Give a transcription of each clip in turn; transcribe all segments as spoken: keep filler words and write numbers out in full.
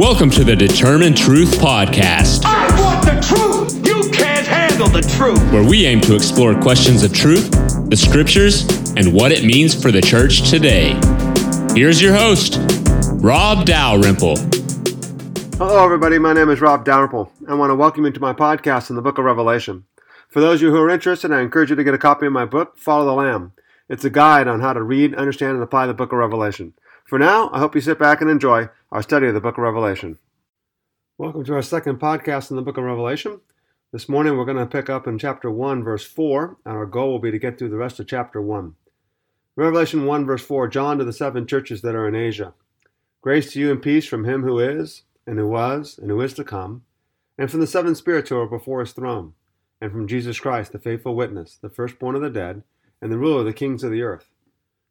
Welcome to the Determined Truth Podcast. I want the truth. You can't handle the truth. Where we aim to explore questions of truth, the scriptures, and what it means for the church today. Here's your host, Rob Dalrymple. Hello, everybody. My name is Rob Dalrymple. I want to welcome you to my podcast on the book of Revelation. For those of you who are interested, I encourage you to get a copy of my book, Follow the Lamb. It's a guide on how to read, understand, and apply the book of Revelation. For now, I hope you sit back and enjoy our study of the book of Revelation. Welcome to our second podcast in the book of Revelation. This morning we're going to pick up in chapter one, verse four, and our goal will be to get through the rest of chapter one. Revelation one, verse four, John to the seven churches that are in Asia. Grace to you and peace from him who is, and who was, and who is to come, and from the seven spirits who are before his throne, and from Jesus Christ, the faithful witness, the firstborn of the dead, and the ruler of the kings of the earth.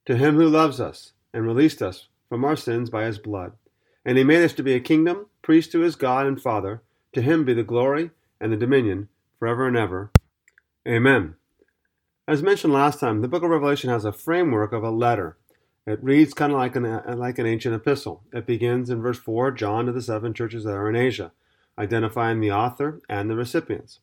To him who loves us, and released us from our sins by his blood. And he made us to be a kingdom, priest to his God and Father. To him be the glory and the dominion forever and ever. Amen. As mentioned last time, the book of Revelation has a framework of a letter. It reads kind of like an, like an ancient epistle. It begins in verse four, John to the seven churches that are in Asia, identifying the author and the recipients.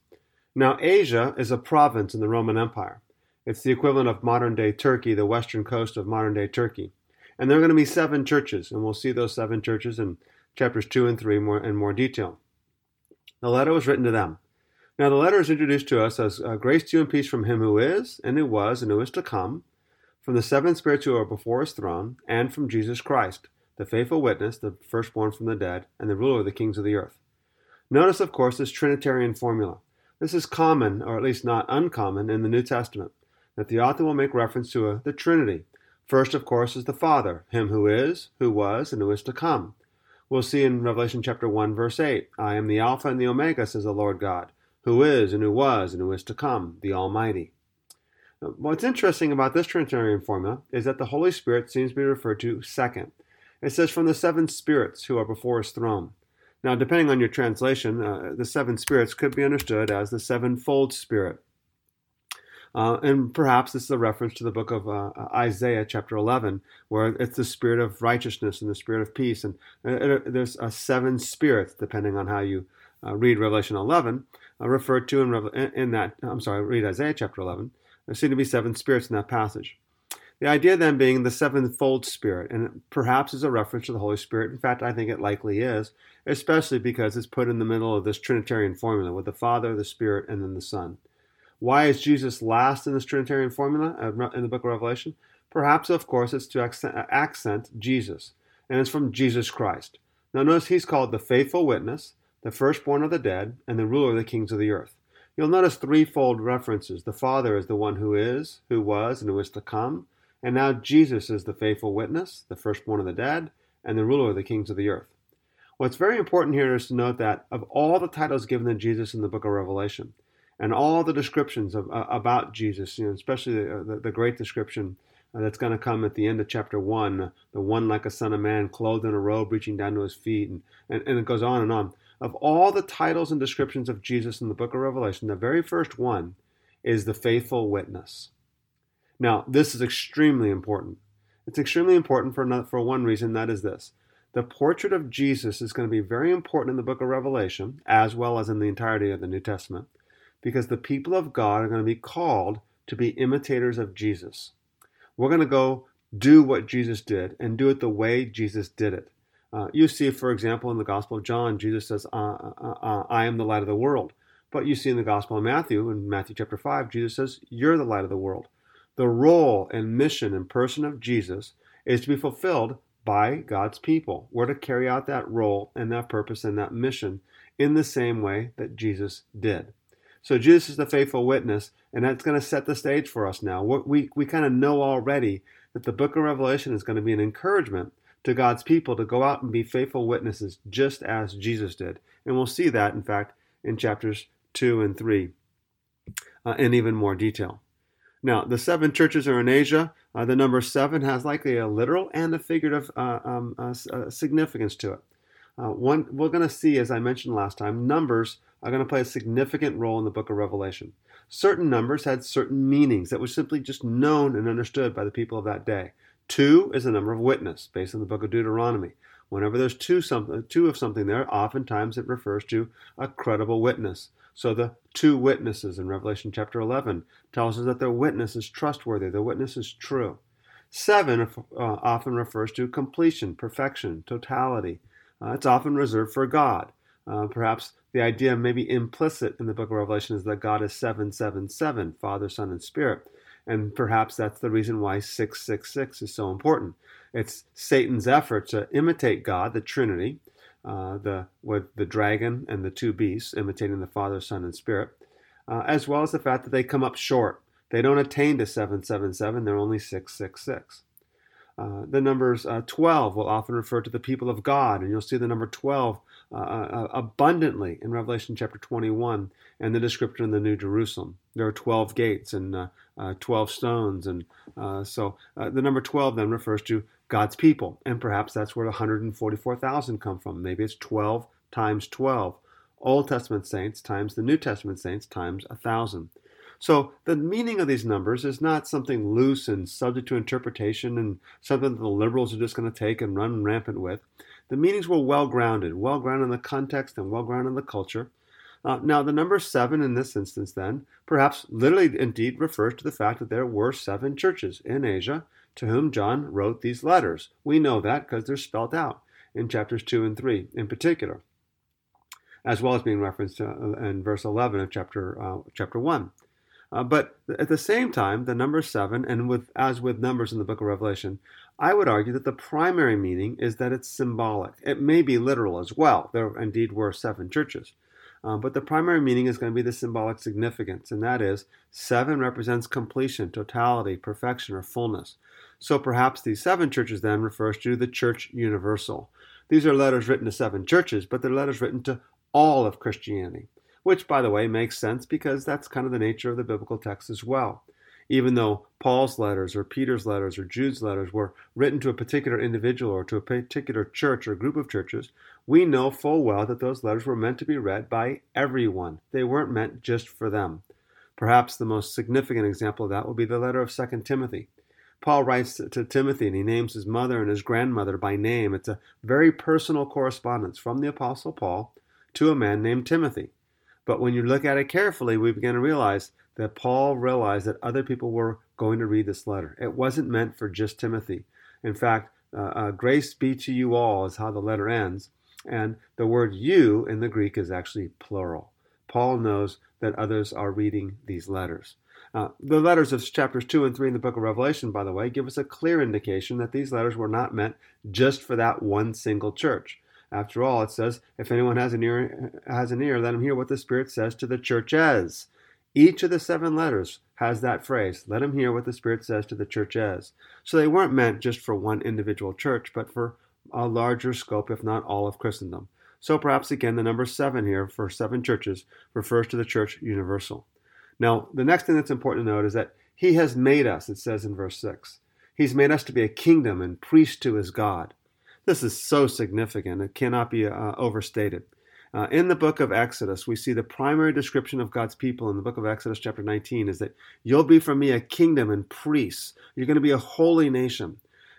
Now, Asia is a province in the Roman Empire. It's the equivalent of modern-day Turkey, the western coast of modern-day Turkey. And there are going to be seven churches, and we'll see those seven churches in chapters two and three more in more detail. The letter was written to them. Now, the letter is introduced to us as, uh, Grace to you and peace from him who is, and who was, and who is to come, from the seven spirits who are before his throne, and from Jesus Christ, the faithful witness, the firstborn from the dead, and the ruler of the kings of the earth. Notice, of course, this Trinitarian formula. This is common, or at least not uncommon, in the New Testament, that the author will make reference to a, the Trinity. First, of course, is the Father, him who is, who was, and who is to come. We'll see in Revelation chapter one, verse eight, I am the Alpha and the Omega, says the Lord God, who is, and who was, and who is to come, the Almighty. Now, what's interesting about this Trinitarian formula is that the Holy Spirit seems to be referred to second. It says, from the seven spirits who are before his throne. Now, depending on your translation, uh, the seven spirits could be understood as the sevenfold spirit. Uh, and perhaps this is a reference to the book of uh, Isaiah, chapter eleven, where it's the spirit of righteousness and the spirit of peace. And uh, there's uh, seven spirits, depending on how you uh, read Revelation eleven, uh, referred to in, Reve- in that, I'm sorry, read Isaiah chapter eleven. There seem to be seven spirits in that passage. The idea then being the sevenfold spirit, and it perhaps is a reference to the Holy Spirit. In fact, I think it likely is, especially because it's put in the middle of this Trinitarian formula with the Father, the Spirit, and then the Son. Why is Jesus last in this Trinitarian formula in the book of Revelation? Perhaps, of course, it's to accent Jesus, and it's from Jesus Christ. Now notice he's called the faithful witness, the firstborn of the dead, and the ruler of the kings of the earth. You'll notice threefold references. The Father is the one who is, who was, and who is to come. And now Jesus is the faithful witness, the firstborn of the dead, and the ruler of the kings of the earth. What's very important here is to note that of all the titles given to Jesus in the book of Revelation, and all the descriptions of, uh, about Jesus, you know, especially the, the, the great description uh, that's going to come at the end of chapter one, uh, the one like a son of man, clothed in a robe, reaching down to his feet, and, and, and it goes on and on. Of all the titles and descriptions of Jesus in the book of Revelation, the very first one is the faithful witness. Now, this is extremely important. It's extremely important for another, for one reason, that is this. The portrait of Jesus is going to be very important in the book of Revelation, as well as in the entirety of the New Testament, because the people of God are going to be called to be imitators of Jesus. We're going to go do what Jesus did and do it the way Jesus did it. Uh, you see, for example, in the Gospel of John, Jesus says, uh, uh, uh, I am the light of the world. But you see in the Gospel of Matthew, in Matthew chapter five, Jesus says, you're the light of the world. The role and mission and person of Jesus is to be fulfilled by God's people. We're to carry out that role and that purpose and that mission in the same way that Jesus did. So Jesus is the faithful witness, and that's going to set the stage for us now. We, we kind of know already that the book of Revelation is going to be an encouragement to God's people to go out and be faithful witnesses just as Jesus did. And we'll see that, in fact, in chapters two and three uh, in even more detail. Now, the seven churches are in Asia. Uh, the number seven has likely a literal and a figurative uh, um, uh, significance to it. Uh, one, we're going to see, as I mentioned last time, numbers are going to play a significant role in the book of Revelation. Certain numbers had certain meanings that were simply just known and understood by the people of that day. Two is the number of witness, based on the book of Deuteronomy. Whenever there's two, something, two of something there, oftentimes it refers to a credible witness. So the two witnesses in Revelation chapter eleven tells us that their witness is trustworthy, the witness is true. Seven uh, often refers to completion, perfection, totality. Uh, it's often reserved for God. Uh, perhaps the idea maybe implicit in the book of Revelation is that God is seven seven seven, Father, Son, and Spirit. And perhaps that's the reason why six six six is so important. It's Satan's effort to imitate God, the Trinity, uh, the with the dragon and the two beasts, imitating the Father, Son, and Spirit, uh, as well as the fact that they come up short. They don't attain to seven seven seven, they're only six six six. Uh, the numbers uh, twelve will often refer to the people of God, and you'll see the number twelve uh, uh, abundantly in Revelation chapter twenty-one and the description of the New Jerusalem. There are twelve gates and uh, uh, twelve stones, and uh, so uh, the number twelve then refers to God's people, and perhaps that's where the one hundred forty-four thousand come from. Maybe it's twelve times twelve, Old Testament saints times the New Testament saints times one thousand. So the meaning of these numbers is not something loose and subject to interpretation and something that the liberals are just going to take and run rampant with. The meanings were well-grounded, well-grounded in the context and well-grounded in the culture. Uh, now, the number seven in this instance then, perhaps literally indeed refers to the fact that there were seven churches in Asia to whom John wrote these letters. We know that because they're spelled out in chapters two and three in particular, as well as being referenced in verse eleven of chapter uh, chapter one. Uh, but at the same time, the number seven, and with as with numbers in the book of Revelation, I would argue that the primary meaning is that it's symbolic. It may be literal as well. There indeed were seven churches. Uh, but the primary meaning is going to be the symbolic significance, and that is seven represents completion, totality, perfection, or fullness. So perhaps these seven churches then refers to the church universal. These are letters written to seven churches, but they're letters written to all of Christianity. Which, by the way, makes sense because that's kind of the nature of the biblical text as well. Even though Paul's letters or Peter's letters or Jude's letters were written to a particular individual or to a particular church or group of churches, we know full well that those letters were meant to be read by everyone. They weren't meant just for them. Perhaps the most significant example of that would be the letter of Second Timothy. Paul writes to Timothy, and he names his mother and his grandmother by name. It's a very personal correspondence from the Apostle Paul to a man named Timothy. But when you look at it carefully, we begin to realize that Paul realized that other people were going to read this letter. It wasn't meant for just Timothy. In fact, uh, uh, grace be to you all is how the letter ends. And the word you in the Greek is actually plural. Paul knows that others are reading these letters. Uh, the letters of chapters two and three in the book of Revelation, by the way, give us a clear indication that these letters were not meant just for that one single church. After all, it says, if anyone has an ear, has an ear, let him hear what the Spirit says to the churches. Each of the seven letters has that phrase, let him hear what the Spirit says to the churches. So they weren't meant just for one individual church, but for a larger scope, if not all of Christendom. So perhaps, again, the number seven here for seven churches refers to the church universal. Now, the next thing that's important to note is that he has made us, it says in verse six. He's made us to be a kingdom and priest to his God. This is so significant, it cannot be uh, overstated. Uh, in the book of Exodus, we see the primary description of God's people in the book of Exodus chapter nineteen is that you'll be for me a kingdom and priests. You're going to be a holy nation.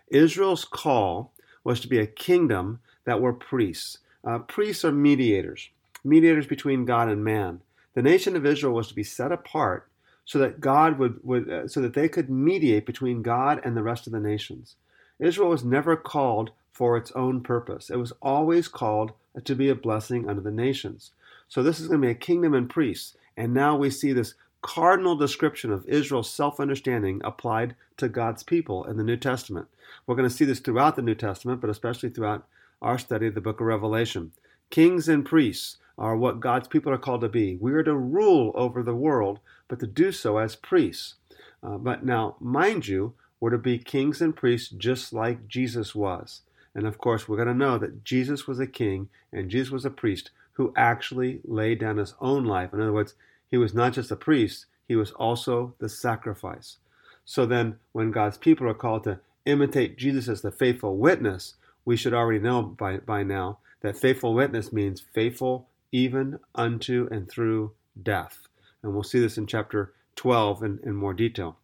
Israel's call was to be a kingdom that were priests. Uh, priests are mediators, mediators between God and man. The nation of Israel was to be set apart so that God would, would uh, so that they could mediate between God and the rest of the nations. Israel was never called for its own purpose. It was always called to be a blessing unto the nations. So this is going to be a kingdom and priests. And now we see this cardinal description of Israel's self-understanding applied to God's people in the New Testament. We're going to see this throughout the New Testament, but especially throughout our study of the book of Revelation. Kings and priests are what God's people are called to be. We are to rule over the world, but to do so as priests. Uh, but now, mind you, we're to be kings and priests just like Jesus was. And of course, we're going to know that Jesus was a king and Jesus was a priest who actually laid down his own life. In other words, he was not just a priest, he was also the sacrifice. So then when God's people are called to imitate Jesus as the faithful witness, we should already know by, by now that faithful witness means faithful even unto and through death. And we'll see this in chapter twelve in, in more detail.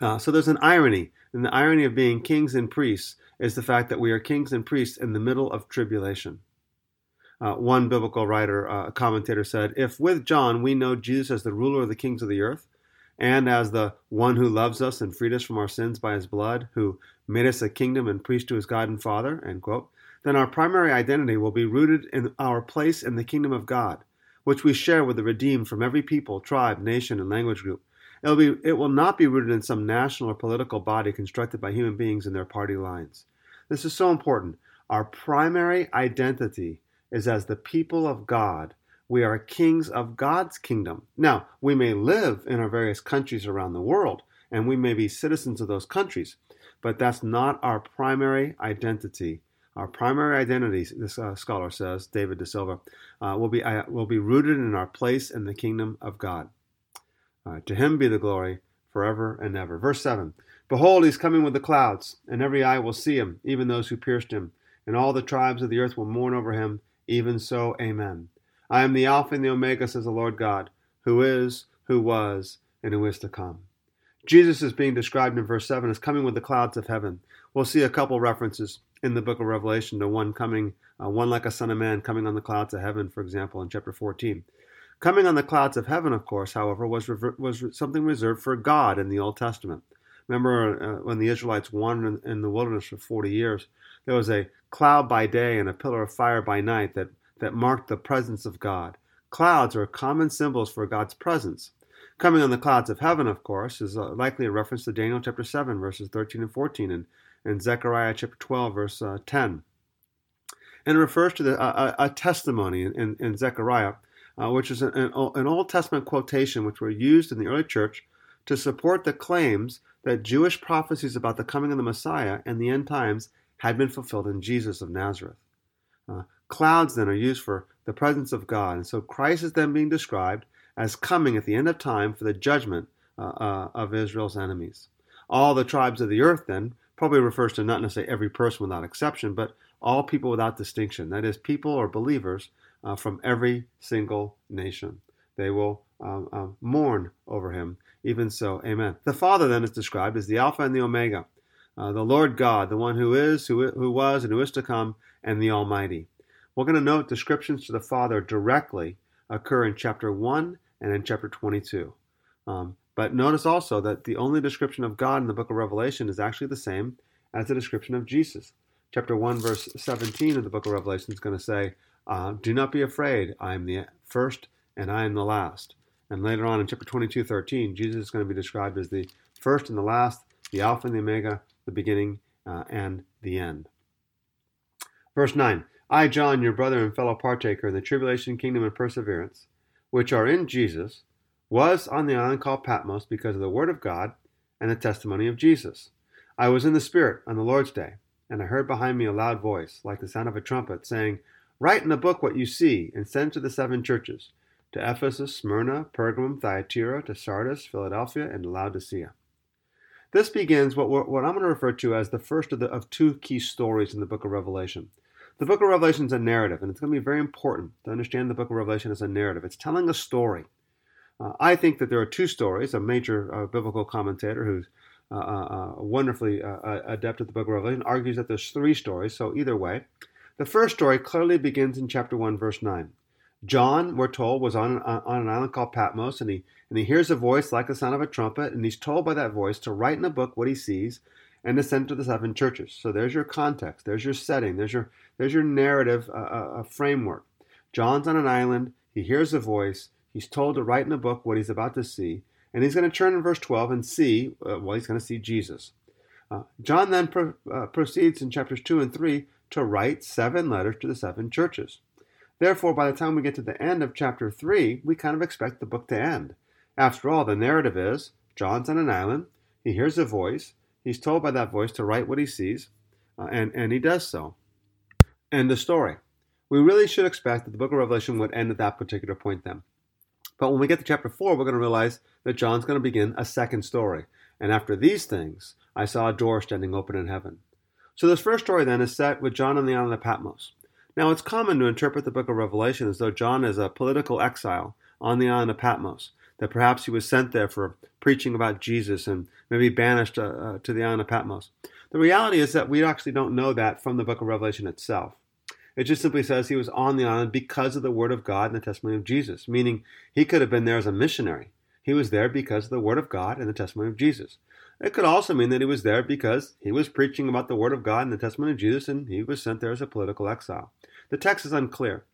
Uh, so there's an irony And the irony of being kings and priests is the fact that we are kings and priests in the middle of tribulation. Uh, one biblical writer, a uh, commentator said, if with John we know Jesus as the ruler of the kings of the earth, and as the one who loves us and freed us from our sins by his blood, who made us a kingdom and priest to his God and Father, end quote, then our primary identity will be rooted in our place in the kingdom of God, which we share with the redeemed from every people, tribe, nation, and language group. It'll be, it will not be rooted in some national or political body constructed by human beings and their party lines. This is so important. Our primary identity is as the people of God. We are kings of God's kingdom. Now, we may live in our various countries around the world, and we may be citizens of those countries, but that's not our primary identity. Our primary identity, this uh, scholar says, David De Silva, uh, will be uh, will be rooted in our place in the kingdom of God. Uh, to him be the glory forever and ever. Verse seven, behold, he's coming with the clouds, and every eye will see him, even those who pierced him, and all the tribes of the earth will mourn over him. Even so, amen. I am the Alpha and the Omega, says the Lord God, who is, who was, and who is to come. Jesus is being described in verse seven as coming with the clouds of heaven. We'll see a couple references in the book of Revelation to one coming, uh, one like a son of man coming on the clouds of heaven, for example, in chapter fourteen. Coming on the clouds of heaven, of course, however, was rever- was something reserved for God in the Old Testament. Remember uh, when the Israelites wandered in, in the wilderness for forty years, there was a cloud by day and a pillar of fire by night that, that marked the presence of God. Clouds are common symbols for God's presence. Coming on the clouds of heaven, of course, is uh, likely a reference to Daniel chapter seven, verses thirteen and fourteen, and, and Zechariah chapter twelve, verse uh, ten. And it refers to the, uh, a, a testimony in, in, in Zechariah, Uh, which is an, an Old Testament quotation which were used in the early church to support the claims that Jewish prophecies about the coming of the Messiah and the end times had been fulfilled in Jesus of Nazareth. Uh, clouds, then, are used for the presence of God, and so Christ is then being described as coming at the end of time for the judgment uh, uh, of Israel's enemies. All the tribes of the earth, then, probably refers to not necessarily every person without exception, but all people without distinction, that is, people or believers Uh, from every single nation. They will um, uh, mourn over him. Even so, amen. The Father then is described as the Alpha and the Omega, uh, the Lord God, the one who is, who, who was, and who is to come, and the Almighty. We're going to note descriptions to the Father directly occur in chapter one and in chapter twenty-two. Um, but notice also that the only description of God in the book of Revelation is actually the same as the description of Jesus. Chapter one, verse seventeen of the book of Revelation is going to say, Uh, do not be afraid, I am the first and I am the last. And later on in chapter twenty-two, thirteen, Jesus is going to be described as the first and the last, the Alpha and the Omega, the beginning uh, and the end. Verse nine, I, John, your brother and fellow partaker in the tribulation, kingdom, and perseverance, which are in Jesus, was on the island called Patmos because of the word of God and the testimony of Jesus. I was in the Spirit on the Lord's day, and I heard behind me a loud voice, like the sound of a trumpet, saying, write in the book what you see, and send to the seven churches, to Ephesus, Smyrna, Pergamum, Thyatira, to Sardis, Philadelphia, and Laodicea. This begins what, we're, what I'm going to refer to as the first of, the, of two key stories in the book of Revelation. The book of Revelation is a narrative, and it's going to be very important to understand the book of Revelation as a narrative. It's telling a story. Uh, I think that there are two stories. A major uh, biblical commentator who's uh, uh, wonderfully uh, adept at the book of Revelation argues that there's three stories, so either way. The first story clearly begins in chapter one, verse nine. John, we're told, was on an, on an island called Patmos, and he and he hears a voice like the sound of a trumpet, and he's told by that voice to write in a book what he sees and to send to the seven churches. So there's your context, there's your setting, there's your there's your narrative uh, uh, framework. John's on an island, he hears a voice, he's told to write in a book what he's about to see, and he's going to turn in verse twelve and see, uh, well, he's going to see Jesus. Uh, John then pro- uh, proceeds in chapters two and three to write seven letters to the seven churches. Therefore, by the time we get to the end of chapter three, we kind of expect the book to end. After all, the narrative is, John's on an island, he hears a voice, he's told by that voice to write what he sees, uh, and, and he does so. End of story. We really should expect that the book of Revelation would end at that particular point then. But when we get to chapter four, we're going to realize that John's going to begin a second story. And after these things, I saw a door standing open in heaven. So this first story then is set with John on the island of Patmos. Now it's common to interpret the book of Revelation as though John is a political exile on the island of Patmos. that perhaps he was sent there for preaching about Jesus and maybe banished uh, uh, to the island of Patmos. The reality is that we actually don't know that from the book of Revelation itself. It just simply says he was on the island because of the word of God and the testimony of Jesus, meaning he could have been there as a missionary. He was there because of the word of God and the testimony of Jesus. It could also mean that he was there because he was preaching about the word of God and the testimony of Jesus, and he was sent there as a political exile. The text is unclear.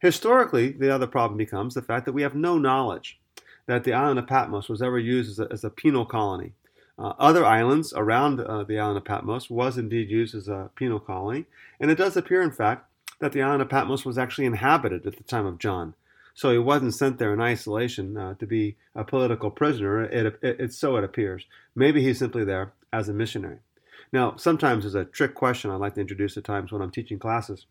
Historically, the other problem becomes the fact that we have no knowledge that the island of Patmos was ever used as a, as a penal colony. Uh, other islands around uh, the island of Patmos was indeed used as a penal colony, and it does appear, in fact, that the island of Patmos was actually inhabited at the time of John. So he wasn't sent there in isolation uh, to be a political prisoner. It, it, it, so it appears. Maybe he's simply there as a missionary. Now, sometimes there's a trick question I like to introduce at times when I'm teaching classes.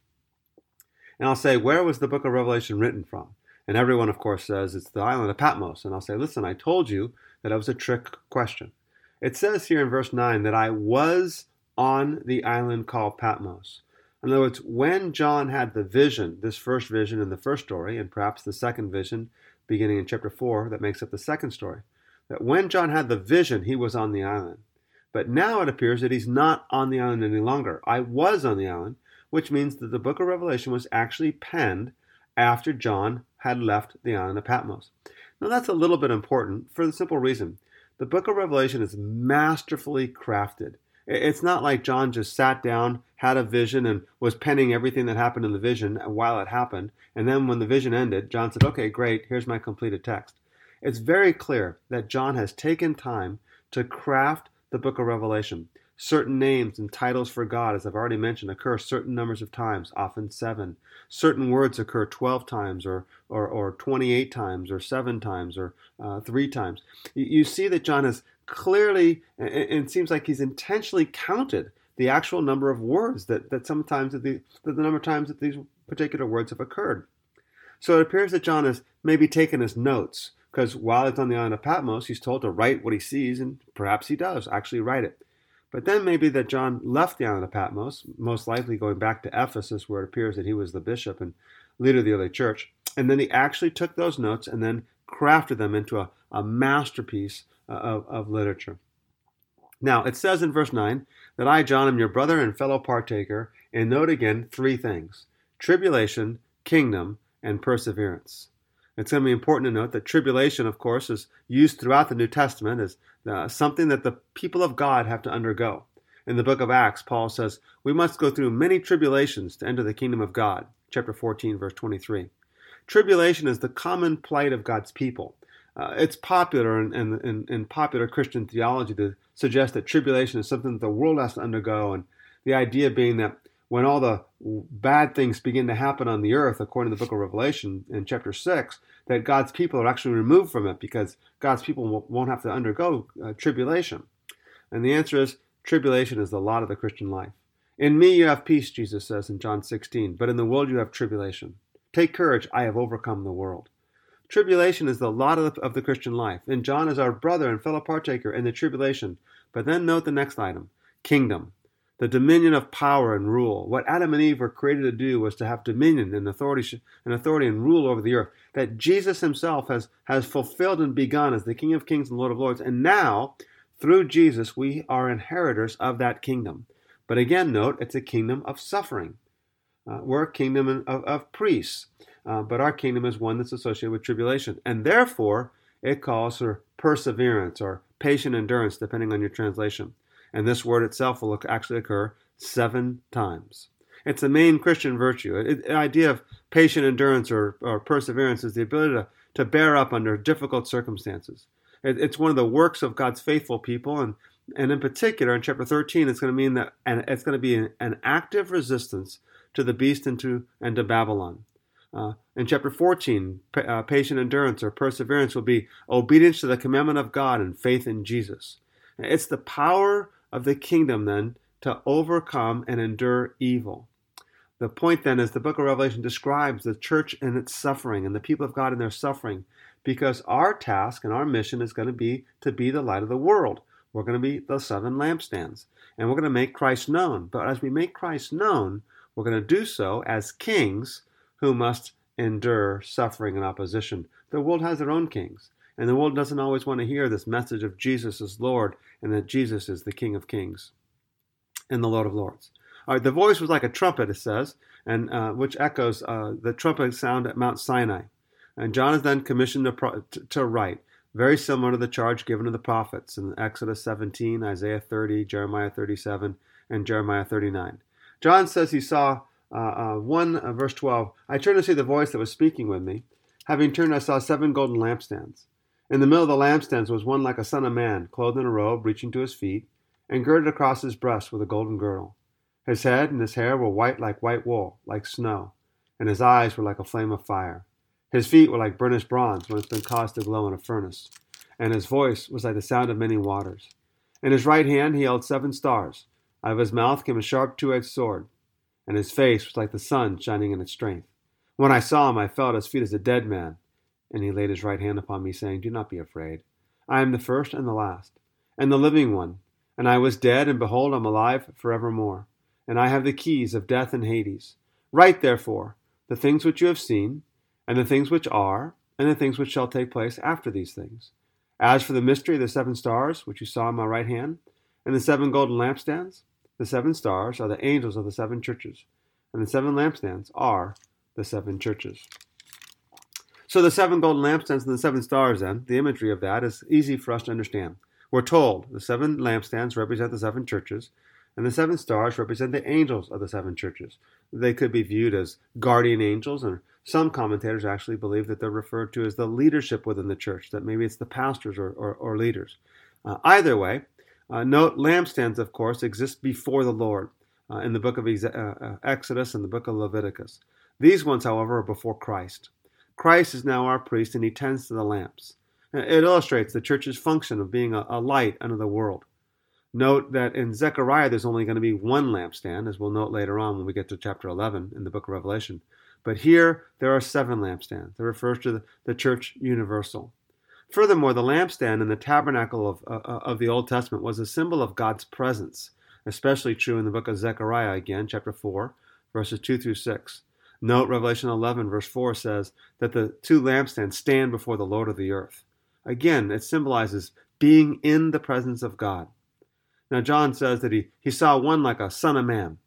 And I'll say, where was the book of Revelation written from? And everyone, of course, says it's the island of Patmos. And I'll say, listen, I told you that it was a trick question. It says here in verse nine that I was on the island called Patmos. In other words, when John had the vision, this first vision in the first story, and perhaps the second vision beginning in chapter four that makes up the second story, that when John had the vision, he was on the island. But now it appears that he's not on the island any longer. I was on the island, which means that the book of Revelation was actually penned after John had left the island of Patmos. Now that's a little bit important for the simple reason. The book of Revelation is masterfully crafted. It's not like John just sat down, had a vision, and was penning everything that happened in the vision while it happened. And then when the vision ended, John said, okay, great, here's my completed text. It's very clear that John has taken time to craft the book of Revelation. Certain names and titles for God, as I've already mentioned, occur certain numbers of times, often seven. Certain words occur twelve times or or, or twenty-eight times or seven times or uh, three times. You, you see that John has clearly, and it seems like he's intentionally counted the actual number of words that, that sometimes, that the, that the number of times that these particular words have occurred. So it appears that John has maybe taken his notes, because while it's on the island of Patmos, he's told to write what he sees, and perhaps he does actually write it. But then maybe that John left the island of Patmos, most likely going back to Ephesus, where it appears that he was the bishop and leader of the early church. And then he actually took those notes and then crafted them into a, a masterpiece Of, of literature. Now, it says in verse nine that I, John, am your brother and fellow partaker, and note again three things: tribulation, kingdom, and perseverance. It's going to be important to note that tribulation, of course, is used throughout the New Testament as uh, something that the people of God have to undergo. In the book of Acts, Paul says, we must go through many tribulations to enter the kingdom of God, chapter fourteen, verse twenty-three. Tribulation is the common plight of God's people. Uh, it's popular in, in, in popular Christian theology to suggest that tribulation is something that the world has to undergo, and the idea being that when all the bad things begin to happen on the earth, according to the book of Revelation in chapter six, that God's people are actually removed from it because God's people won't have to undergo uh, tribulation. And the answer is, tribulation is the lot of the Christian life. In me you have peace, Jesus says in John sixteen, but in the world you have tribulation. Take courage, I have overcome the world. Tribulation is the lot of the, of the Christian life, and John is our brother and fellow partaker in the tribulation. But then note the next item, kingdom, the dominion of power and rule. What Adam and Eve were created to do was to have dominion and authority and authority and rule over the earth, that Jesus himself has, has fulfilled and begun as the King of Kings and Lord of Lords. And now, through Jesus, we are inheritors of that kingdom. But again, note, it's a kingdom of suffering. Uh, we're a kingdom of, of priests. Uh, but our kingdom is one that's associated with tribulation. And therefore, it calls for perseverance or patient endurance, depending on your translation. And this word itself will actually occur seven times. It's the main Christian virtue. It, the idea of patient endurance or, or perseverance is the ability to, to bear up under difficult circumstances. It, it's one of the works of God's faithful people. And, and in particular, in chapter thirteen, it's going to mean that and it's going to be an, an active resistance to the beast and to, and to Babylon. Uh, in chapter fourteen, pa- uh, patient endurance or perseverance will be obedience to the commandment of God and faith in Jesus. It's the power of the kingdom, then, to overcome and endure evil. The point, then, is the book of Revelation describes the church and its suffering and the people of God in their suffering, because our task and our mission is going to be to be the light of the world. We're going to be the seven lampstands, and we're going to make Christ known. But as we make Christ known, we're going to do so as kings who must endure suffering and opposition. The world has their own kings. And the world doesn't always want to hear this message of Jesus is Lord and that Jesus is the King of Kings and the Lord of Lords. All right, the voice was like a trumpet, it says, and uh, which echoes uh, the trumpet sound at Mount Sinai. And John is then commissioned to, pro- to, to write, very similar to the charge given to the prophets in Exodus seventeen, Isaiah thirty, Jeremiah thirty-seven, and Jeremiah thirty-nine. John says he saw uh, uh, one, uh, verse twelve, I turned to see the voice that was speaking with me. Having turned, I saw seven golden lampstands. In the middle of the lampstands was one like a son of man, clothed in a robe, reaching to his feet, and girded across his breast with a golden girdle. His head and his hair were white like white wool, like snow, and his eyes were like a flame of fire. His feet were like burnished bronze when it's been caused to glow in a furnace, and his voice was like the sound of many waters. In his right hand he held seven stars. Out of his mouth came a sharp two-edged sword, and his face was like the sun shining in its strength. When I saw him, I fell at his feet as a dead man, and he laid his right hand upon me, saying, Do not be afraid. I am the first and the last, and the living one. And I was dead, and behold, I am alive forevermore. And I have the keys of death and Hades. Write, therefore, the things which you have seen, and the things which are, and the things which shall take place after these things. As for the mystery of the seven stars, which you saw in my right hand, and the seven golden lampstands, the seven stars are the angels of the seven churches, and the seven lampstands are the seven churches. So the seven golden lampstands and the seven stars, then, the imagery of that is easy for us to understand. We're told the seven lampstands represent the seven churches, and the seven stars represent the angels of the seven churches. They could be viewed as guardian angels, and some commentators actually believe that they're referred to as the leadership within the church, that maybe it's the pastors or, or, or leaders. Uh, either way, uh, note lampstands, of course, exist before the Lord uh, in the book of Ex- uh, Exodus and the book of Leviticus. These ones, however, are before Christ. Christ is now our priest, and he tends to the lamps. It illustrates the church's function of being a, a light unto the world. Note that in Zechariah there's only going to be one lampstand, as we'll note later on when we get to chapter eleven in the book of Revelation. But here there are seven lampstands. That refers to the, the church universal. Furthermore, the lampstand in the tabernacle of, uh, of the Old Testament was a symbol of God's presence, especially true in the book of Zechariah, again, chapter four, verses two through six. Note Revelation eleven, verse four says that the two lampstands stand before the Lord of the earth. Again, it symbolizes being in the presence of God. Now, John says that he, he saw one like a son of man.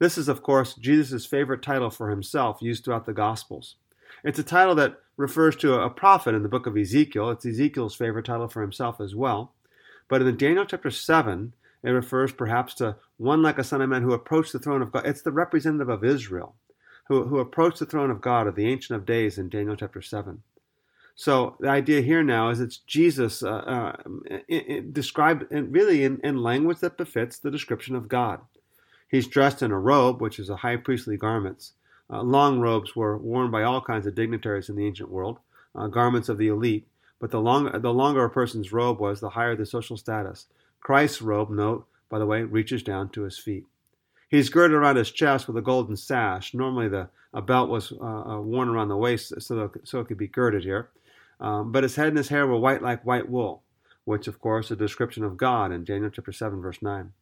This is, of course, Jesus' favorite title for himself used throughout the Gospels. It's a title that refers to a prophet in the book of Ezekiel. It's Ezekiel's favorite title for himself as well. But in Daniel chapter seven, it refers perhaps to one like a son of man who approached the throne of God. It's the representative of Israel who, who approached the throne of God of the Ancient of Days in Daniel chapter seven. So the idea here now is it's Jesus uh, uh, it, it described in, really in, in language that befits the description of God. He's dressed in a robe, which is a high priestly garments. Uh, long robes were worn by all kinds of dignitaries in the ancient world, uh, garments of the elite. But the, long, the longer a person's robe was, the higher the social status. Christ's robe, note, by the way, reaches down to his feet. He's girded around his chest with a golden sash. Normally the a belt was uh, worn around the waist so, that, so it could be girded here. Um, but his head and his hair were white like white wool, which, of course, is a description of God in Daniel chapter seven, verse nine.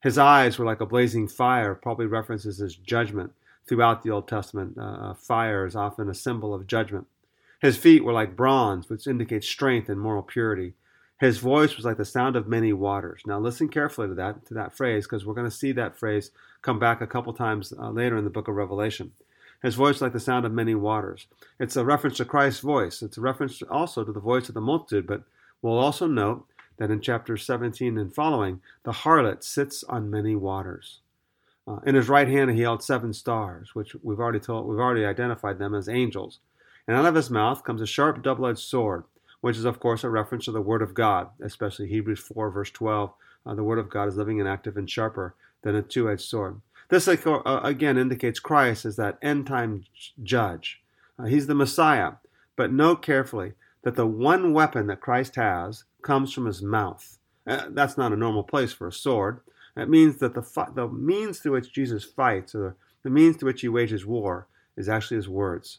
His eyes were like a blazing fire, probably references his judgment throughout the Old Testament. Uh, fire is often a symbol of judgment. His feet were like bronze, which indicates strength and moral purity. His voice was like the sound of many waters. Now listen carefully to that, to that phrase, because we're going to see that phrase come back a couple times uh, later in the book of Revelation. His voice like the sound of many waters. It's a reference to Christ's voice. It's a reference also to the voice of the multitude, but we'll also note that in chapter seventeen and following, the harlot sits on many waters. Uh, in his right hand he held seven stars, which we've already told, we've already identified them as angels. And out of his mouth comes a sharp double-edged sword, which is of course a reference to the Word of God, especially Hebrews four verse twelve. Uh, the Word of God is living and active and sharper than a two-edged sword. This, again, indicates Christ as that end-time judge. Uh, he's the Messiah. But note carefully that the one weapon that Christ has comes from his mouth. Uh, that's not a normal place for a sword. It means that the, fi- the means through which Jesus fights, or the means through which he wages war, is actually his words.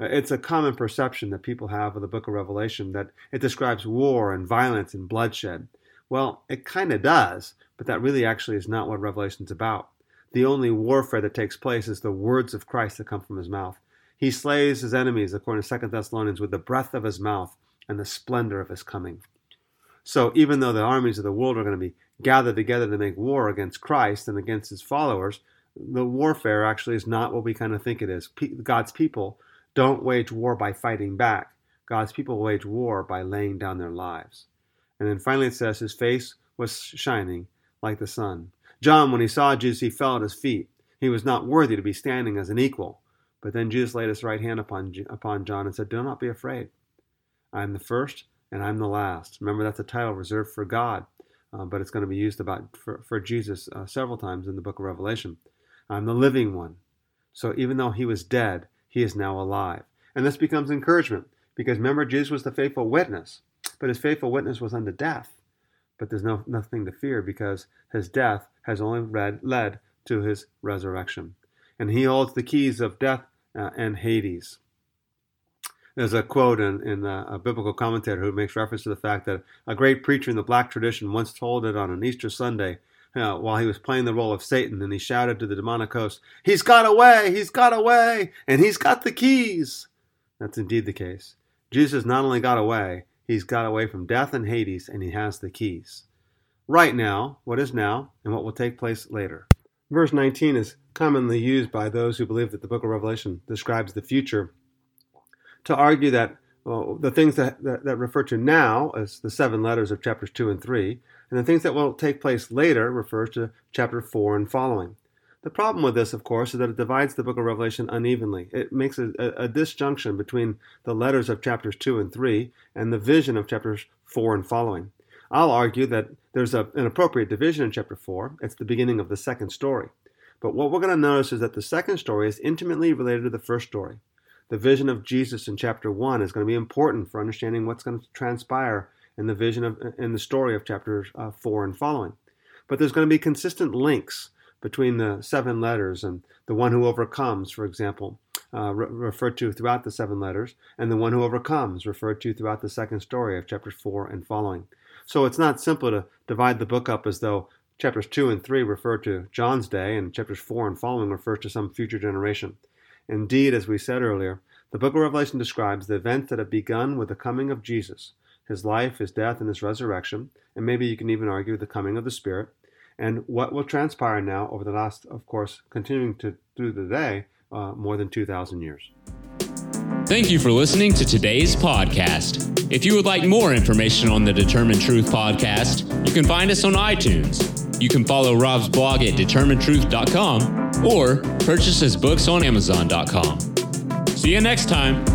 Uh, it's a common perception that people have of the book of Revelation that it describes war and violence and bloodshed. Well, it kind of does, but that really actually is not what Revelation's about. The only warfare that takes place is the words of Christ that come from his mouth. He slays his enemies, according to Second Thessalonians, with the breath of his mouth and the splendor of his coming. So even though the armies of the world are going to be gathered together to make war against Christ and against his followers, the warfare actually is not what we kind of think it is. Pe- God's people don't wage war by fighting back. God's people wage war by laying down their lives. And then finally it says, his face was shining like the sun. John, when he saw Jesus, he fell at his feet. He was not worthy to be standing as an equal. But then Jesus laid his right hand upon, upon John and said, do not be afraid. I am the first and I am the last. Remember, that's a title reserved for God, uh, but it's going to be used about for, for Jesus uh, several times in the book of Revelation. I'm the living one. So even though he was dead, he is now alive. And this becomes encouragement because remember, Jesus was the faithful witness, but his faithful witness was unto death. But there's no nothing to fear because his death has only read, led to his resurrection. And he holds the keys of death uh, and Hades. There's a quote in, in a, a biblical commentator who makes reference to the fact that a great preacher in the black tradition once told it on an Easter Sunday uh, while he was playing the role of Satan, and he shouted to the demonic host, he's got away, he's got away, and he's got the keys. That's indeed the case. Jesus not only got away, he's got away from death and Hades, and he has the keys. Right now, what is now, and what will take place later. Verse nineteen is commonly used by those who believe that the book of Revelation describes the future to argue that well, the things that, that, that refer to now as the seven letters of chapters two and three, and the things that will take place later refers to chapter four and following. The problem with this, of course, is that it divides the book of Revelation unevenly. It makes a, a, a disjunction between the letters of chapters two and three and the vision of chapters four and following. I'll argue that there's a, an appropriate division in chapter four. It's the beginning of the second story. But what we're going to notice is that the second story is intimately related to the first story. The vision of Jesus in chapter one is going to be important for understanding what's going to transpire in the vision of in the story of chapters uh, four and following. But there's going to be consistent links between the seven letters and the one who overcomes, for example, uh, re- referred to throughout the seven letters, and the one who overcomes referred to throughout the second story of chapters four and following. So it's not simple to divide the book up as though chapters two and three refer to John's day and chapters four and following refer to some future generation. Indeed, as we said earlier, the book of Revelation describes the events that have begun with the coming of Jesus, his life, his death, and his resurrection, and maybe you can even argue the coming of the Spirit, and what will transpire now over the last, of course, continuing to through the day, uh, more than two thousand years. Thank you for listening to today's podcast. If you would like more information on the Determined Truth podcast, you can find us on iTunes. You can follow Rob's blog at determined truth dot com or purchase his books on Amazon dot com. See you next time.